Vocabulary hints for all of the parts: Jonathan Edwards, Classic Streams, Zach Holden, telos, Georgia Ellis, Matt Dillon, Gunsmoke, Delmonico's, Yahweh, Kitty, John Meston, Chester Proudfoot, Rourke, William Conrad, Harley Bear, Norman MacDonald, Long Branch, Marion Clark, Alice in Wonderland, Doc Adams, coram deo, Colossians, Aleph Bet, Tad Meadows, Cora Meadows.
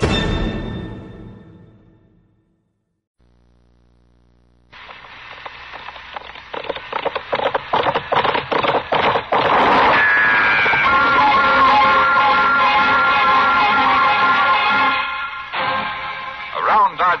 Around Dodge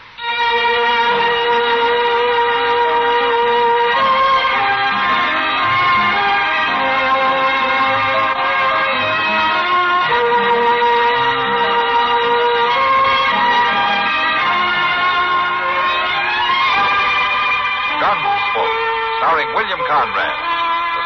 Starring William Conrad, the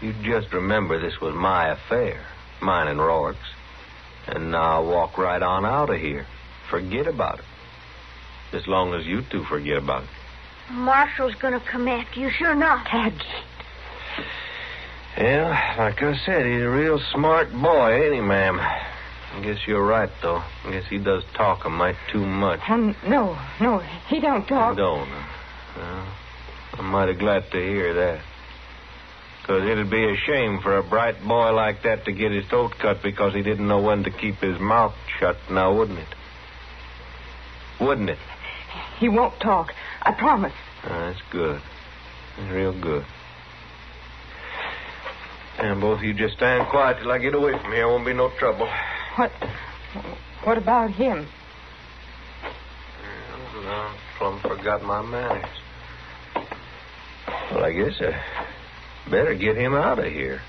You just remember this was my affair, mine and Rourke's. And now walk right on out of here. Forget about it. As long as you two forget about it. Marshall's going to come after you, sure not. Tad. Yeah, like I said, he's a real smart boy, ain't he, ma'am? I guess you're right, though. I guess he does talk a mite too much. No, he don't talk. He don't? Well, I'm mighty glad to hear that. Because it'd be a shame for a bright boy like that to get his throat cut because he didn't know when to keep his mouth shut now, wouldn't it? Wouldn't it? He won't talk. I promise. That's good. That's real good. And both of you just stand quiet till I get away from here. Won't be no trouble. What about him? I plumb forgot my manners. Well, I guess I better get him out of here.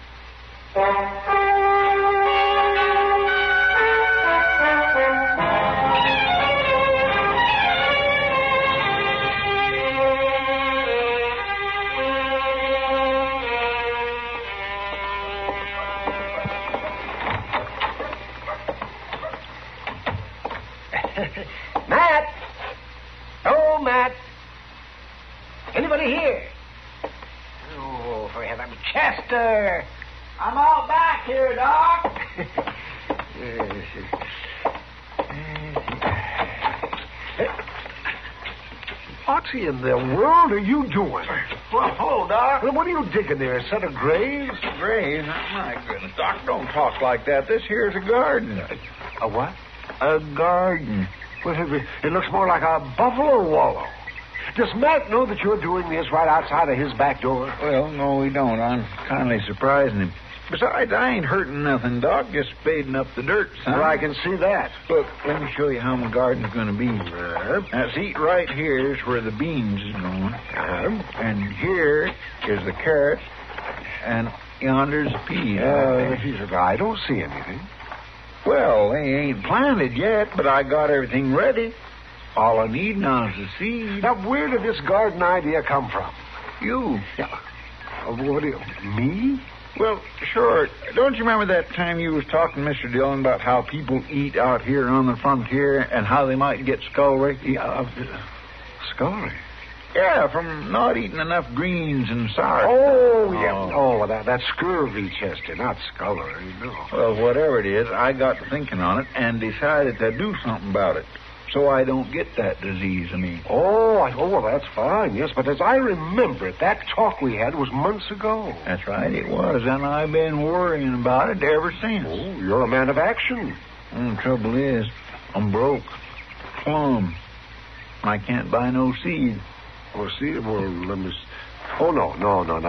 Chester. I'm all back here, Doc. What in the world are you doing? Well, hold, Doc. Well, what are you digging there? A set of graves? Graves? My goodness, Doc, don't talk like that. This here's a garden. A what? A garden. Well, it looks more like a buffalo wallow. Does Matt know that you're doing this right outside of his back door? Well, no, he don't. I'm kindly surprising him. Besides, I ain't hurting nothing, Doc. Just spading up the dirt, son. Well, I can see that. Look, let me show you how my garden's going to be. Now, see, right here is where the beans is going. And here is the carrots. And yonder's the peas. I don't see anything. Well, they ain't planted yet, but I got everything ready. All I need now is the seed. Now, where did this garden idea come from? You. Yeah. What do you... Me? Well, sure. Don't you remember that time you was talking to Mr. Dillon about how people eat out here on the frontier and how they might get scullery? Yeah, scullery? Yeah, from not eating enough greens and sour. Oh, yeah. Oh, that's scurvy, Chester, not scullery, no. Well, whatever it is, I got to thinking on it and decided to do something about it so I don't get that disease in me. Oh, that's fine, yes, but as I remember it, that talk we had was months ago. That's right, it was, and I've been worrying about it ever since. Oh, you're a man of action. The trouble is, I'm broke, plumb. I can't buy no seed. Oh, see, well, let me... Oh, no,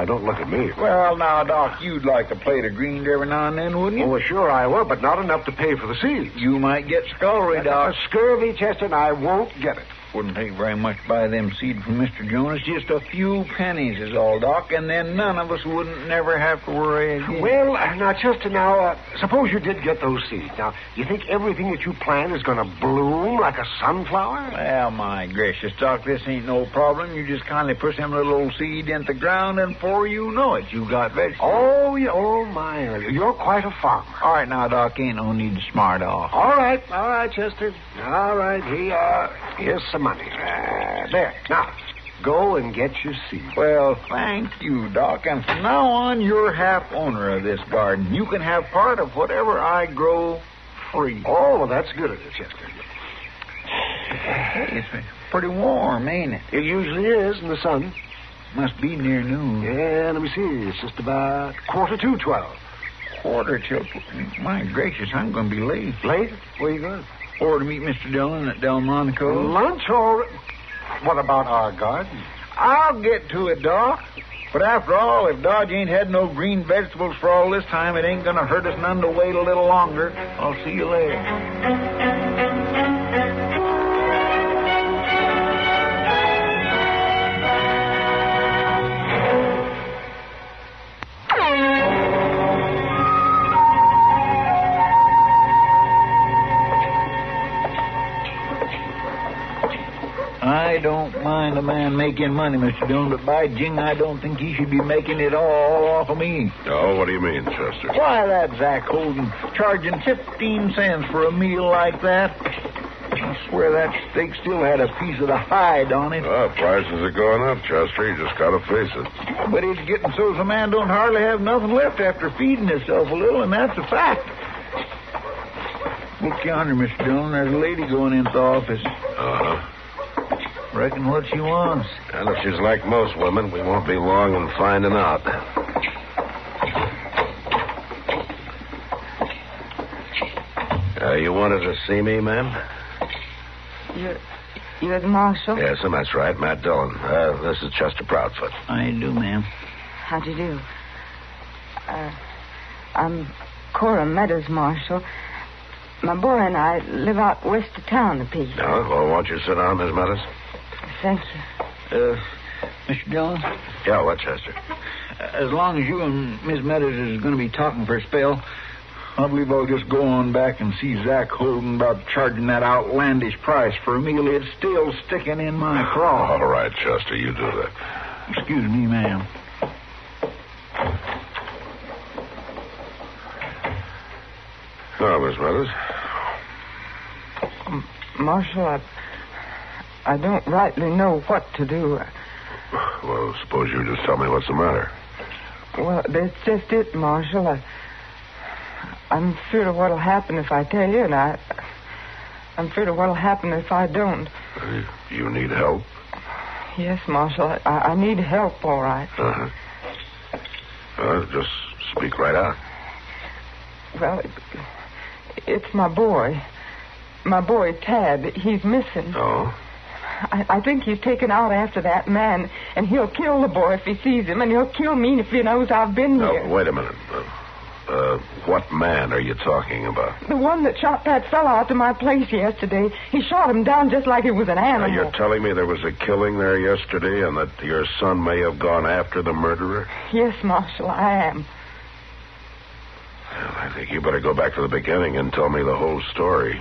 don't look at me. Well, now, Doc, you'd like a plate of greens every now and then, wouldn't you? Oh, sure I would, but not enough to pay for the seeds. You might get scullery, Doc. Scurvy, Chester, and I won't get it. Wouldn't take very much to buy them seeds from Mr. Jonas. Just a few pennies is all, Doc, and then none of us wouldn't never have to worry again. Well, now, Chester, suppose you did get those seeds. Now, you think everything that you plant is going to bloom like a sunflower? Well, my gracious, Doc, this ain't no problem. You just kindly push them little old seed into the ground, and before you know it, you got vegetables. Oh, yeah, oh, my. You're quite a farmer. All right, now, Doc, ain't no need to smart off. All right, Chester. All right, here's some money. There. Now, go and get your seed. Well, thank you, Doc. And from now on, you're half owner of this garden. You can have part of whatever I grow free. Oh, well, that's good of you, Chester. Hey, it's pretty warm, ain't it? It usually is in the sun. Must be near noon. Yeah, let me see. It's just about 11:45. 11:45? My gracious, I'm going to be late. Late? Where you going? Or to meet Mr. Dillon at Delmonico's. Lunch or... What about our garden? I'll get to it, Doc. But after all, if Dodge ain't had no green vegetables for all this time, it ain't going to hurt us none to wait a little longer. I'll see you later. I don't mind a man making money, Mr. Dillon, but by jing, I don't think he should be making it all off of me. Oh, what do you mean, Chester? Why, that Zach Holden charging 15 cents for a meal like that. I swear that steak still had a piece of the hide on it. Well, prices are going up, Chester. You just gotta face it. But it's getting so's a man don't hardly have nothing left after feeding himself a little, and that's a fact. Look yonder, Mr. Dillon. There's a lady going into the office. Uh-huh. Reckon what she wants. And if she's like most women, we won't be long in finding out. You wanted to see me, ma'am? You're the marshal? Yes, and that's right, Matt Dillon. This is Chester Proudfoot. I do, ma'am. How do you do? I'm Cora Meadows, Marshal. My boy and I live out west of town a piece. Oh, well, won't you sit down, Miss Meadows? Thank you. Mr. Dillon? Yeah, what, Chester? As long as you and Miss Meadows is going to be talking for a spell, I believe I'll just go on back and see Zach Holden about charging that outlandish price for a meal. It's still sticking in my craw. All right, Chester, you do that. Excuse me, ma'am. Hello, Miss Meadows. Marshal, I don't rightly know what to do. Well, suppose you just tell me what's the matter. Well, that's just it, Marshal. I'm afraid of what'll happen if I tell you, and I'm afraid of what'll happen if I don't. You need help? Yes, Marshal. I need help, all right. Uh-huh. Just speak right out. Well, it's my boy. My boy, Tad. He's missing. Oh? I think he's taken out after that man, and he'll kill the boy if he sees him, and he'll kill me if he knows I've been here. Wait a minute. What man are you talking about? The one that shot that fellow out to my place yesterday. He shot him down just like he was an animal. Now, you're telling me there was a killing there yesterday and that your son may have gone after the murderer? Yes, Marshal, I am. Well, I think you better go back to the beginning and tell me the whole story.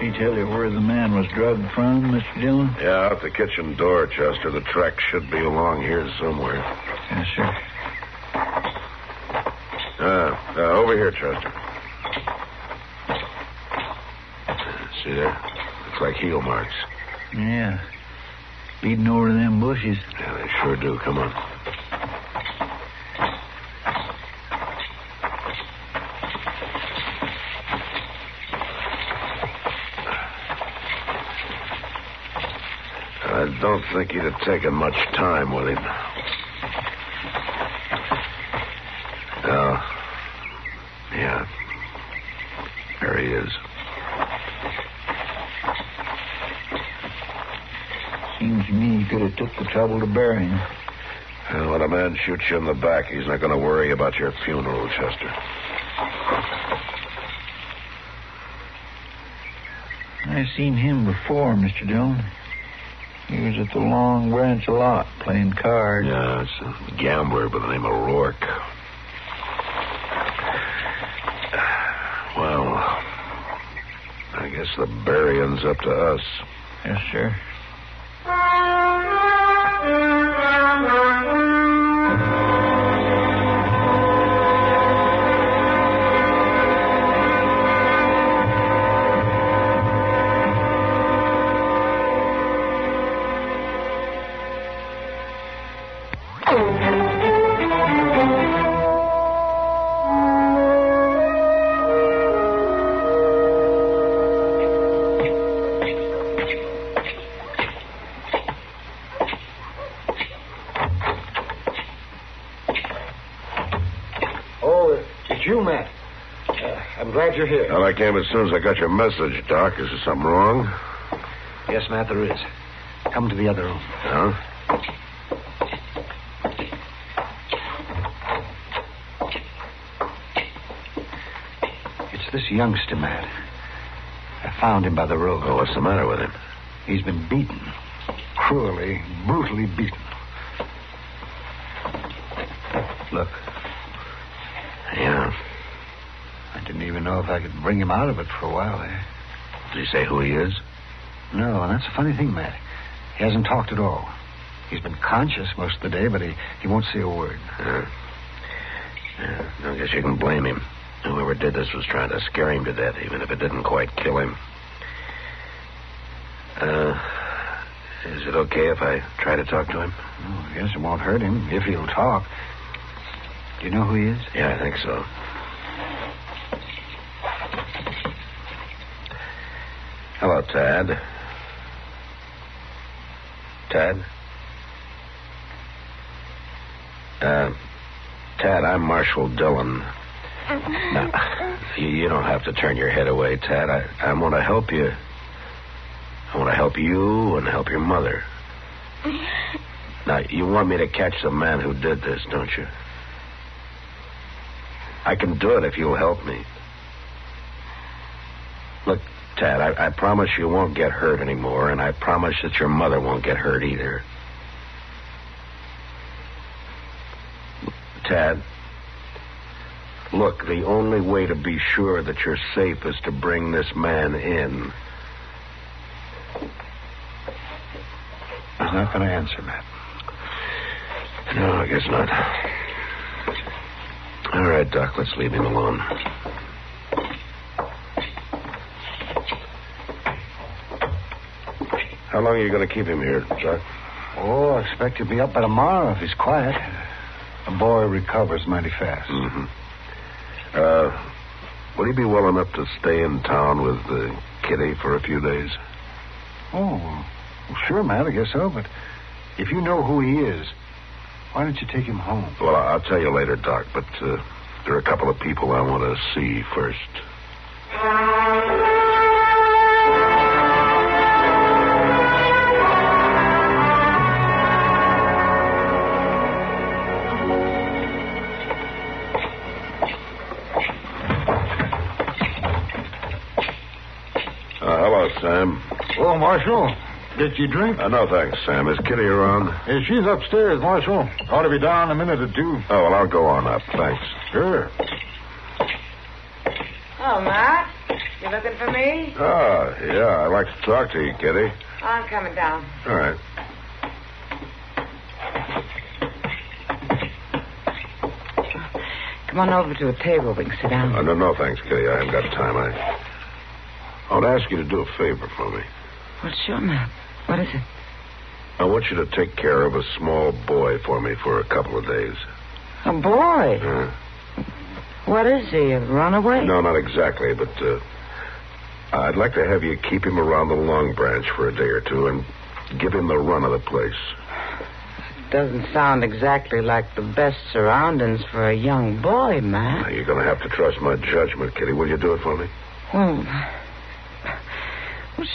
He tell you where the man was drugged from, Mr. Dillon? Yeah, out the kitchen door, Chester. The track should be along here somewhere. Yes, sir. Over here, Chester. See there? Looks like heel marks. Yeah. Leading over to them bushes. Yeah, they sure do. Come on. I don't think he'd have taken much time with him. Yeah. There he is. Seems to me he could have took the trouble to bury him. Well, when a man shoots you in the back, he's not going to worry about your funeral, Chester. I've seen him before, Mr. Dillon. He was at the Long Branch a lot, playing cards. Yeah, it's a gambler by the name of Rourke. Well, I guess the burying's up to us. Yes, sir. You're here. Well, I came as soon as I got your message, Doc. Is there something wrong? Yes, Matt, there is. Come to the other room. Huh? It's this youngster, Matt. I found him by the road. Oh, what's the matter with him? He's been beaten. Cruelly, brutally beaten. Look. Yeah. I didn't even know if I could bring him out of it for a while there. Did he say who he is? No, and that's a funny thing, Matt. He hasn't talked at all. He's been conscious most of the day, but he won't say a word. I guess you can blame him. Whoever did this was trying to scare him to death, even if it didn't quite kill him. Is it okay if I try to talk to him? Oh, I guess it won't hurt him, if he'll talk. Do you know who he is? Yeah, I think so. Hello, Tad. Tad, I'm Marshal Dillon. Now, you don't have to turn your head away, Tad. I want to help you. I want to help you and help your mother. Now, you want me to catch the man who did this, don't you? I can do it if you'll help me. Look, Tad, I promise you won't get hurt anymore, and I promise that your mother won't get hurt either. Tad, look, the only way to be sure that you're safe is to bring this man in. He's not going to answer, Matt. No, I guess not. All right, Doc, let's leave him alone. How long are you going to keep him here, Doc? Oh, I expect he'll be up by tomorrow if he's quiet. A boy recovers mighty fast. Mm-hmm. Would he be well enough to stay in town with Kitty for a few days? Oh, well, sure, Matt, I guess so, but if you know who he is, why don't you take him home? Well, I'll tell you later, Doc, but there are a couple of people I want to see first. Hello, Sam. Hello, Marshal. Get you a drink? No, thanks, Sam. Is Kitty around? Hey, she's upstairs, Marshal. Ought to be down in a minute or two. Oh, well, I'll go on up. Thanks. Sure. Hello, Matt. You looking for me? Yeah. I'd like to talk to you, Kitty. Oh, I'm coming down. All right. Come on over to the table. We can sit down. No, thanks, Kitty. I haven't got time. I would ask you to do a favor for me. Well, sure, Matt. What is it? I want you to take care of a small boy for me for a couple of days. A boy? What is he, a runaway? No, not exactly, but I'd like to have you keep him around the Long Branch for a day or two and give him the run of the place. Doesn't sound exactly like the best surroundings for a young boy, Matt. Now, you're going to have to trust my judgment, Kitty. Will you do it for me? Well,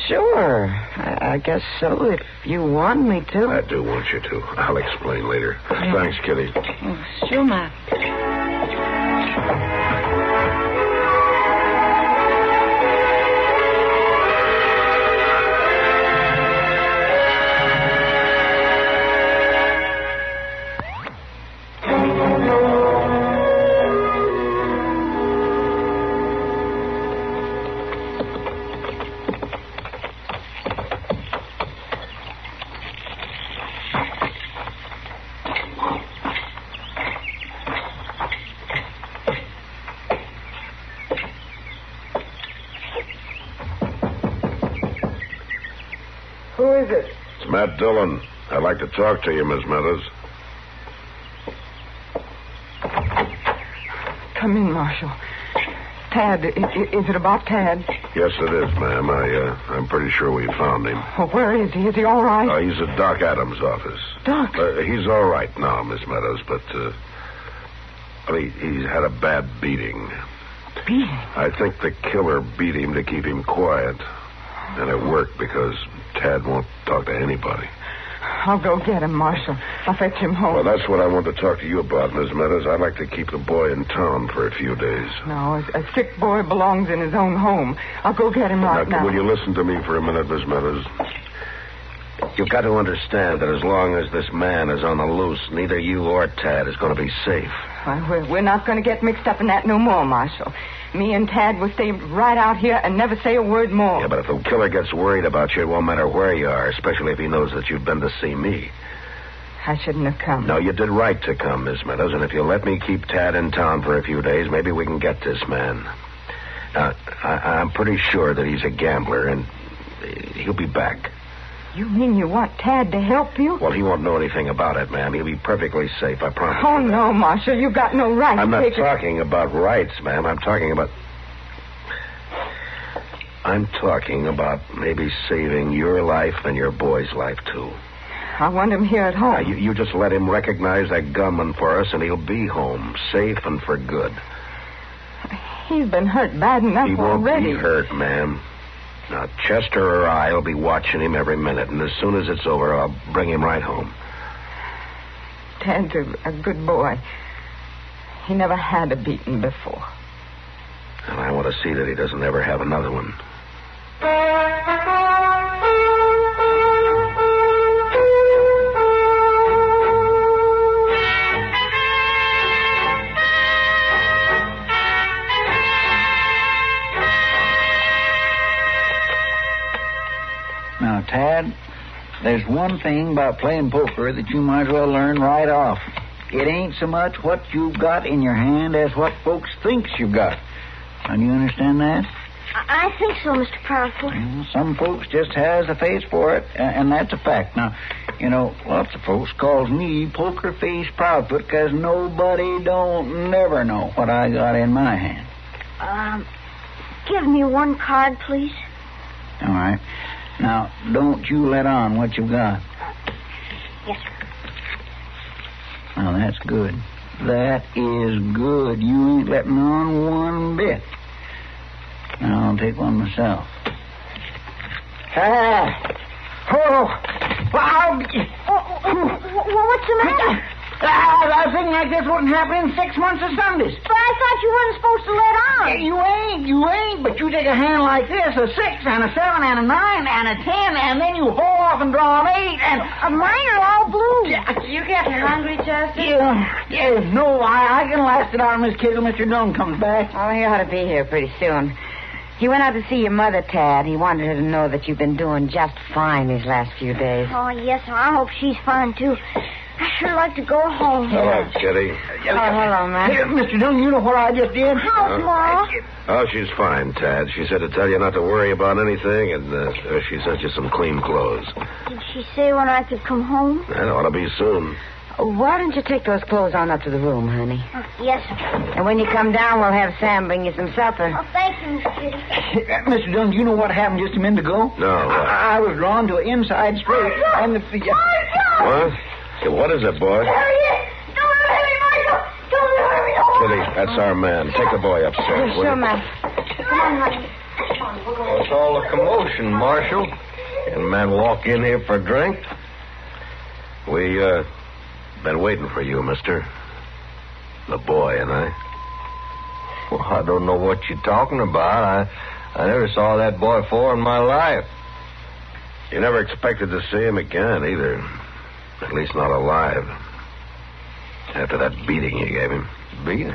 sure. I guess so, if you want me to. I do want you to. I'll explain later. Yeah. Thanks, Kitty. Oh, sure, Matt. Matt Dillon, I'd like to talk to you, Miss Meadows. Come in, Marshal. Tad, is it about Tad? Yes, it is, ma'am. I'm pretty sure we found him. Well, where is he? Is he all right? He's at Doc Adams' office. Doc? He's all right now, Miss Meadows, but he's had a bad beating. Beating? I think the killer beat him to keep him quiet. And it worked because Tad won't talk to anybody. I'll go get him, Marshal. I'll fetch him home. Well, that's what I want to talk to you about, Miss Meadows. I'd like to keep the boy in town for a few days. No, a sick boy belongs in his own home. I'll go get him right now. Will you listen to me for a minute, Miss Meadows? You've got to understand that as long as this man is on the loose, neither you or Tad is going to be safe. Well, we're not going to get mixed up in that no more, Marshal. Me and Tad will stay right out here and never say a word more. Yeah, but if the killer gets worried about you, it won't matter where you are, especially if he knows that you've been to see me. I shouldn't have come. No, you did right to come, Miss Meadows, and if you'll let me keep Tad in town for a few days, maybe we can get this man. Now, I'm pretty sure that he's a gambler, and he'll be back. You mean you want Tad to help you? Well, he won't know anything about it, ma'am. He'll be perfectly safe, I promise. Oh, no, Marshal, you've got no right. I'm not talking about rights, ma'am. I'm talking about maybe saving your life and your boy's life, too. I want him here at home. Now, you just let him recognize that gunman for us, and he'll be home, safe and for good. He's been hurt bad enough already. He won't be hurt, ma'am. Now, Chester or I will be watching him every minute, and as soon as it's over, I'll bring him right home. Tad's a good boy. He never had a beating before. And I want to see that he doesn't ever have another one. Now, Tad, there's one thing about playing poker that you might as well learn right off. It ain't so much what you've got in your hand as what folks thinks you've got. Now, do you understand that? I think so, Mr. Proudfoot. Well, some folks just has a face for it, and that's a fact. Now, you know, lots of folks calls me Poker Face Proudfoot because nobody don't never know what I got in my hand. Give me one card, please. All right. Now, don't you let on what you've got. Yes, sir. Now, that's good. That is good. You ain't letting on one bit. Now, I'll take one myself. Ah! Oh! What's the matter? I think like this wouldn't happen in 6 months or Sundays. But I thought you weren't supposed to let on. You ain't. But you take a hand like this, a 6 and a 7 and a 9 and a 10, and then you haul off and draw an 8 and... mine are all blue. You getting hungry, Chester? Yeah. No, I can last it out, Miss Kitty, till Mr. Dillon comes back. Oh, he ought to be here pretty soon. He went out to see your mother, Tad. He wanted her to know that you've been doing just fine these last few days. Oh, yes, sir. I hope she's fine, too. I sure like to go home. Hello, Kitty. Hello, Matt. Hey, Mr. Dillon, you know what I just did? How's Ma? Oh, she's fine, Tad. She said to tell you not to worry about anything, and she sent you some clean clothes. Did she say when I could come home? That ought to be soon. Why don't you take those clothes on up to the room, honey? Yes, sir. And when you come down, we'll have Sam bring you some supper. Oh, thank you, Mr. Kitty. Mr. Dillon, do you know what happened just a minute ago? No, I was drawn to an inside straight. What? What is it, boy? There he is! Don't hurt me, Michael! Don't hurt me! Oh, Kitty, that's our man. Take the boy upstairs. Sure, ma'am. Come on, honey. Well, it's all a commotion, Marshal. And man walk in here for a drink. We, been waiting for you, mister. The boy and I. Well, I don't know what you're talking about. I never saw that boy before in my life. You never expected to see him again, either. At least not alive. After that beating you gave him. Beating?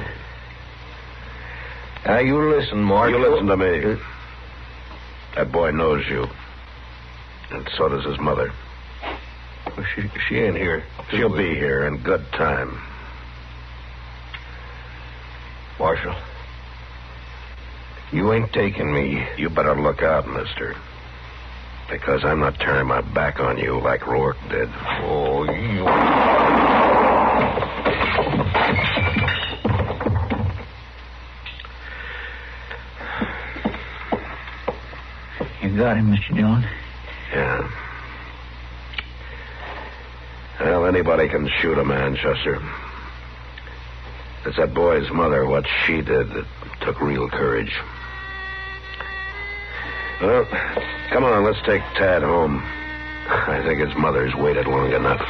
Now, you listen, Marshal. You listen to me. That boy knows you. And so does his mother. Well, she ain't here. She'll be here in good time. Marshal, you ain't taking me. You better look out, mister. Because I'm not turning my back on you like Rourke did. Oh, you... You got him, Mr. Dillon. Yeah. Well, anybody can shoot a man, Chester. It's that boy's mother, what she did, that took real courage. Well, come on, let's take Tad home. I think his mother's waited long enough.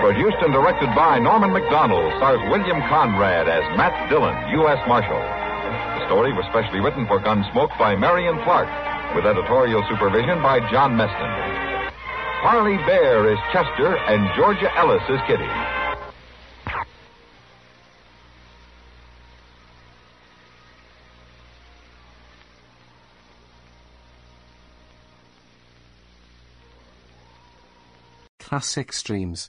Produced and directed by Norman MacDonald, stars William Conrad as Matt Dillon, U.S. Marshal. The story was specially written for Gunsmoke by Marion Clark, with editorial supervision by John Meston. Harley Bear is Chester, and Georgia Ellis is Kitty. Classic Streams.